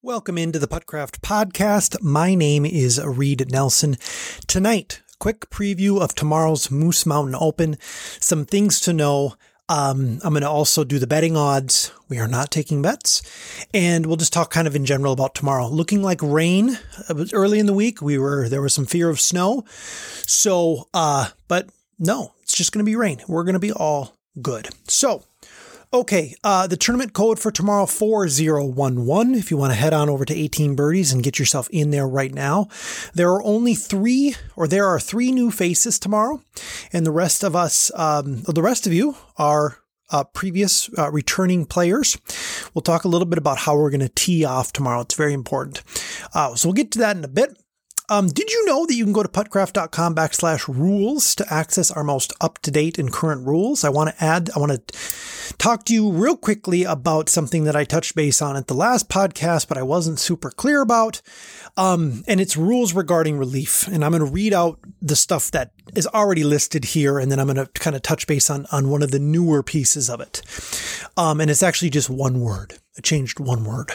Welcome into the Puttcraft Podcast. My name is Reed Nelson. Tonight, quick preview of tomorrow's Moose Mountain Open. Some things to know. I'm going to also do the betting odds. We are not taking bets. And we'll just talk kind of in general about tomorrow. Looking like rain early in the week. There was some fear of snow. So, but no, it's just going to be rain. We're going to be all good. So, okay, the tournament code for tomorrow, 4011. If you want to head on over to 18 Birdies and get yourself in there right now. There are three new faces tomorrow, and the rest of us, the rest of you are previous returning players. We'll talk a little bit about how we're going to tee off tomorrow. It's very important. So we'll get to that in a bit. Did you know that you can go to puttcraft.com/rules to access our most up-to-date and current rules? I want to talk to you real quickly about something that I touched base on at the last podcast, but I wasn't super clear about. And it's rules regarding relief. And I'm going to read out the stuff that is already listed here, and then I'm going to kind of touch base on one of the newer pieces of it. And it's actually just one word. I changed one word.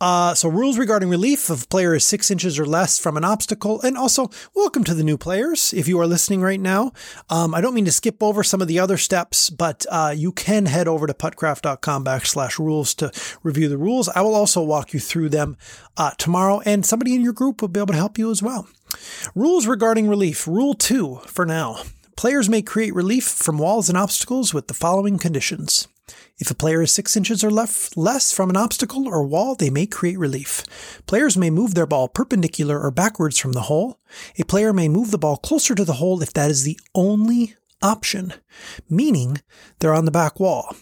So rules regarding relief of player is 6 inches or less from an obstacle. And also, welcome to the new players. If you are listening right now, I don't mean to skip over some of the other steps, but you can head over to puttcraft.com/rules to review the rules. I will also walk you through them tomorrow, and somebody in your group will be able to help you as well. Rules regarding relief. Rule 2 for now. Players may create relief from walls and obstacles with the following conditions. If a player is 6 inches or less from an obstacle or wall, they may create relief. Players may move their ball perpendicular or backwards from the hole. A player may move the ball closer to the hole if that is the only option, meaning they're on the back wall.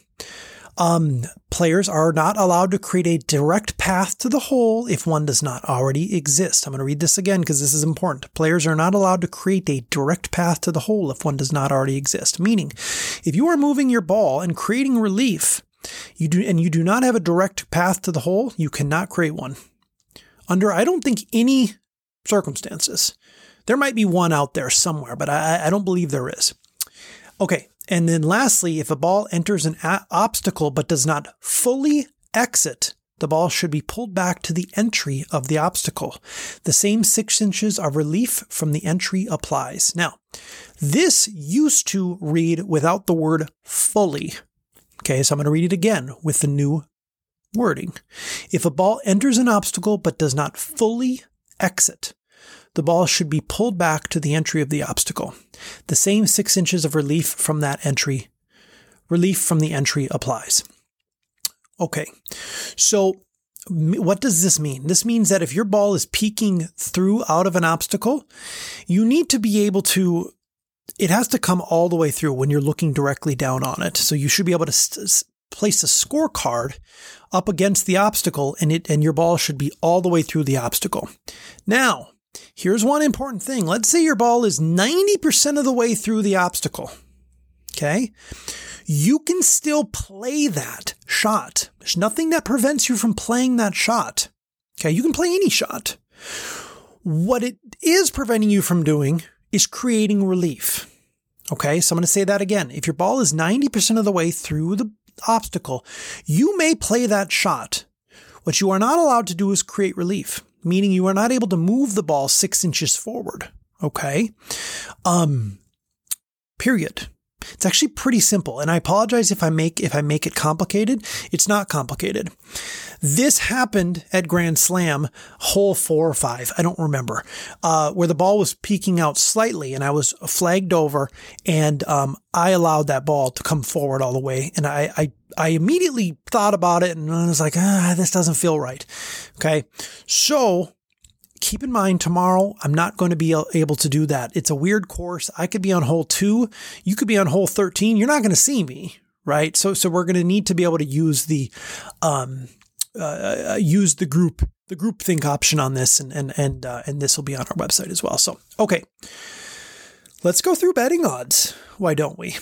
Players are not allowed to create a direct path to the hole if one does not already exist. I'm going to read this again because this is important. Players are not allowed to create a direct path to the hole if one does not already exist. Meaning, if you are moving your ball and creating relief, you do not have a direct path to the hole, you cannot create one. Under, I don't think, any circumstances. There might be one out there somewhere, but I don't believe there is. Okay. And then lastly, if a ball enters an obstacle but does not fully exit, the ball should be pulled back to the entry of the obstacle. The same 6 inches of relief from the entry applies. Now, this used to read without the word fully. Okay, so I'm going to read it again with the new wording. If a ball enters an obstacle but does not fully exit, the ball should be pulled back to the entry of the obstacle. The same 6 inches of relief from the entry applies. Okay, so what does this mean? This means that if your ball is peeking through out of an obstacle, you need to be able to, it has to come all the way through when you're looking directly down on it. So you should be able to place a scorecard up against the obstacle, and your ball should be all the way through the obstacle. Now, here's one important thing. Let's say your ball is 90% of the way through the obstacle. Okay? You can still play that shot. There's nothing that prevents you from playing that shot. Okay? You can play any shot. What it is preventing you from doing is creating relief. Okay? So I'm going to say that again. If your ball is 90% of the way through the obstacle, you may play that shot. What you are not allowed to do is create relief. Meaning you are not able to move the ball 6 inches forward. Okay. Period. It's actually pretty simple. And I apologize if I make it complicated. It's not complicated. This happened at Grand Slam, hole 4 or 5. I don't remember, where the ball was peeking out slightly and I was flagged over and, I allowed that ball to come forward all the way. And I immediately thought about it and I was like, this doesn't feel right. Okay. So keep in mind tomorrow, I'm not going to be able to do that. It's a weird course. I could be on hole 2. You could be on hole 13. You're not going to see me, right? So we're going to need to be able to use the group think option on this, and this will be on our website as well. So, okay, let's go through betting odds. Why don't we?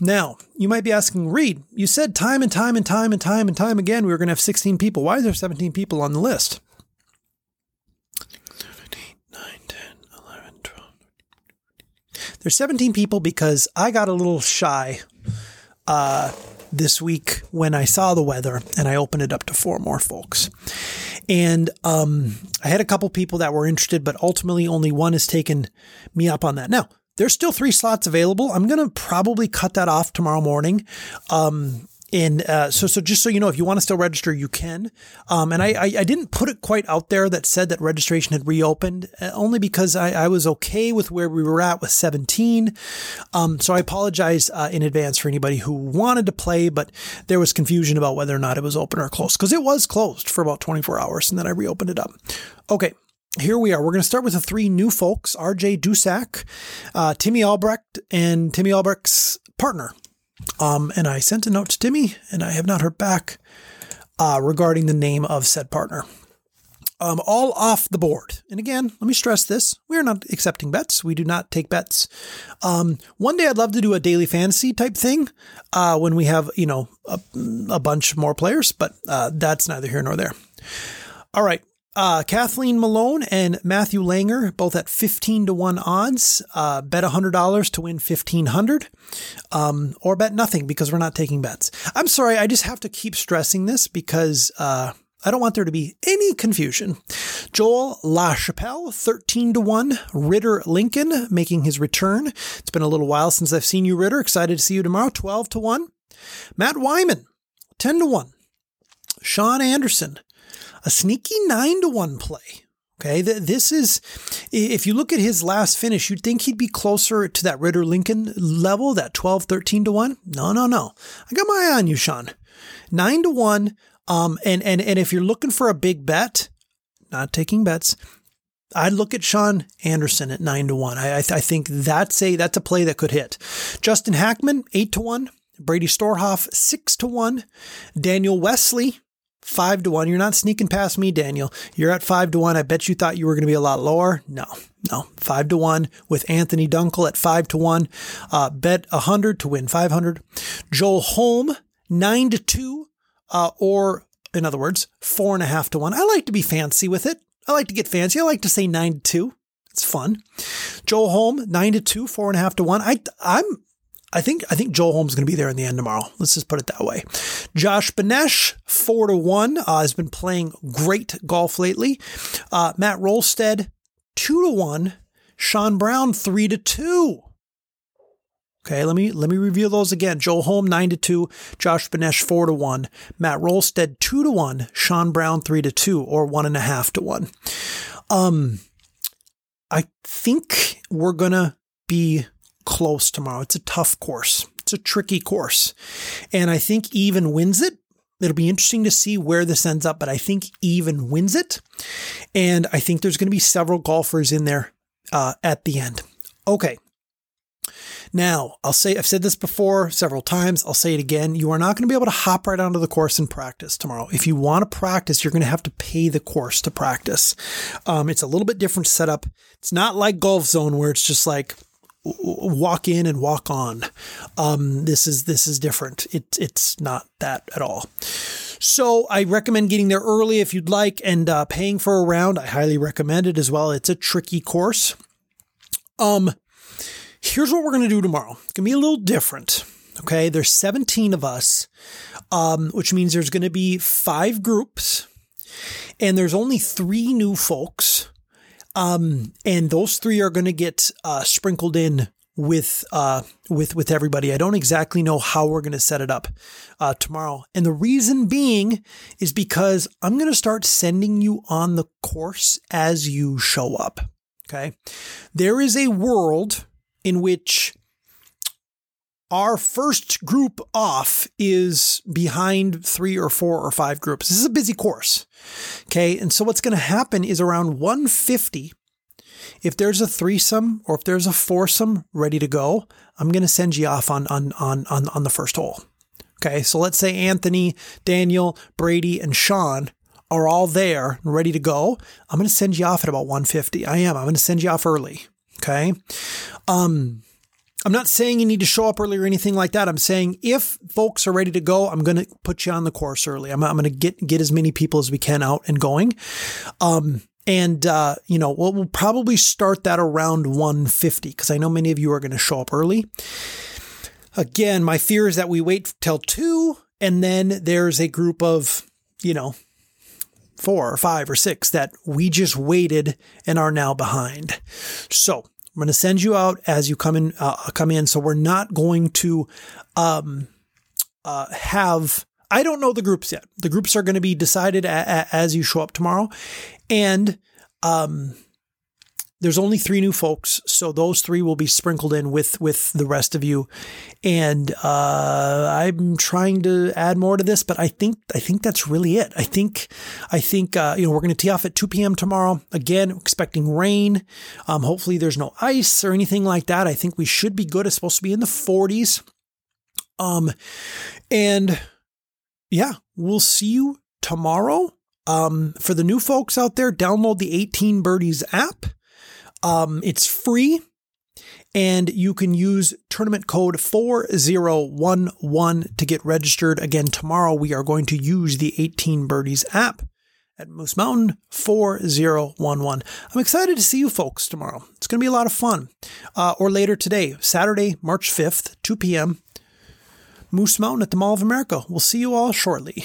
Now, you might be asking, Reed, you said time and time again, we were going to have 16 people. Why is there 17 people on the list? 6, 7, 8, 9, 10, 11, 12. There's 17 people because I got a little shy this week when I saw the weather and I opened it up to 4 more folks. And I had a couple people that were interested, but ultimately only one has taken me up on that. Now, there's still 3 slots available. I'm going to probably cut that off tomorrow morning. And so just so you know, if you want to still register, you can. And I didn't put it quite out there that said that registration had reopened, only because I was okay with where we were at with 17. So I apologize in advance for anybody who wanted to play, but there was confusion about whether or not it was open or closed, because it was closed for about 24 hours and then I reopened it up. Okay. Here we are. We're going to start with the 3 new folks, RJ Dusak, Timmy Albrecht, and Timmy Albrecht's partner. And I sent a note to Timmy, and I have not heard back regarding the name of said partner. All off the board. And again, let me stress this. We are not accepting bets. We do not take bets. One day I'd love to do a daily fantasy type thing when we have, you know, a bunch more players, but that's neither here nor there. All right. Kathleen Malone and Matthew Langer, both at 15-1 odds, bet $100 to win $1,500, or bet nothing because we're not taking bets. I'm sorry. I just have to keep stressing this because, I don't want there to be any confusion. Joel LaChapelle, 13-1, Ritter Lincoln making his return. It's been a little while since I've seen you, Ritter. Excited to see you tomorrow. 12-1, Matt Wyman, 10-1, Sean Anderson, a sneaky 9-1 play. Okay. This is, if you look at his last finish, you'd think he'd be closer to that Ritter Lincoln level, that 12-13-1. No. I got my eye on you, Sean. 9-1. And if you're looking for a big bet, not taking bets, I'd look at Sean Anderson at 9-1. I think that's a play that could hit. Justin Hackman, 8-1, Brady Storhoff, 6-1, Daniel Wesley, 5-1. You're not sneaking past me, Daniel. You're at 5-1. I bet you thought you were going to be a lot lower. No. 5-1 with Anthony Dunkel at 5-1. Bet 100 to win 500. Joel Holm, 9-2, or in other words, 4.5-1. I like to be fancy with it. I like to get fancy. I like to say 9-2. It's fun. Joel Holm, 9-2, 4.5-1. I think Joel Holm's going to be there in the end tomorrow. Let's just put it that way. Josh Banesh, 4-1, has been playing great golf lately. Matt Rolstead, 2-1. Sean Brown, 3-2. Okay, let me review those again. Joel Holm, 9-2. Josh Banesh, 4-1. Matt Rolstead, 2-1. Sean Brown, 3-2, or 1.5-1. I think we're gonna be close tomorrow. It's a tough course. It's a tricky course. And I think Even wins it. It'll be interesting to see where this ends up, but I think Even wins it. And I think there's going to be several golfers in there at the end. Okay. Now, I've said this before several times. I'll say it again. You are not going to be able to hop right onto the course and practice tomorrow. If you want to practice, you're going to have to pay the course to practice. It's a little bit different setup. It's not like Golf Zone where it's just like, walk in and walk on. This is different. It's not that at all. So I recommend getting there early if you'd like, and paying for a round. I highly recommend it as well. It's a tricky course. Here's what we're going to do tomorrow. It's going to be a little different. Okay. There's 17 of us, which means there's going to be 5 groups, and there's only 3 new folks. And those 3 are going to get sprinkled in with everybody. I don't exactly know how we're going to set it up tomorrow. And the reason being is because I'm going to start sending you on the course as you show up. Okay. There is a world in which our first group off is behind 3 or 4 or 5 groups. This is a busy course. Okay. And so what's going to happen is around 150, if there's a threesome or if there's a foursome ready to go, I'm going to send you off on the first hole. Okay. So let's say Anthony, Daniel, Brady, and Sean are all there and ready to go. I'm going to send you off at about 150. I'm going to send you off early. Okay. I'm not saying you need to show up early or anything like that. I'm saying if folks are ready to go, I'm going to put you on the course early. I'm going to get as many people as we can out and going. We'll probably start that around 150 because I know many of you are going to show up early. Again, my fear is that we wait till 2 and then there's a group of, four or five or six that we just waited and are now behind. So I'm going to send you out as you come in. So we're not going to have, I don't know the groups yet. The groups are going to be decided as you show up tomorrow. And there's only three new folks. So those three will be sprinkled in with the rest of you. And I'm trying to add more to this, but I think that's really it. I think you know, we're going to tee off at 2 p.m. tomorrow. Again, expecting rain. Hopefully there's no ice or anything like that. I think we should be good. It's supposed to be in the 40s. And yeah, we'll see you tomorrow. For the new folks out there, download the 18 Birdies app. It's free and you can use tournament code 4011 to get registered. Again, tomorrow we are going to use the 18 Birdies app at Moose Mountain 4011. I'm excited to see you folks tomorrow. It's going to be a lot of fun. Or later today, Saturday, March 5th, 2 p.m. Moose Mountain at the Mall of America. We'll see you all shortly.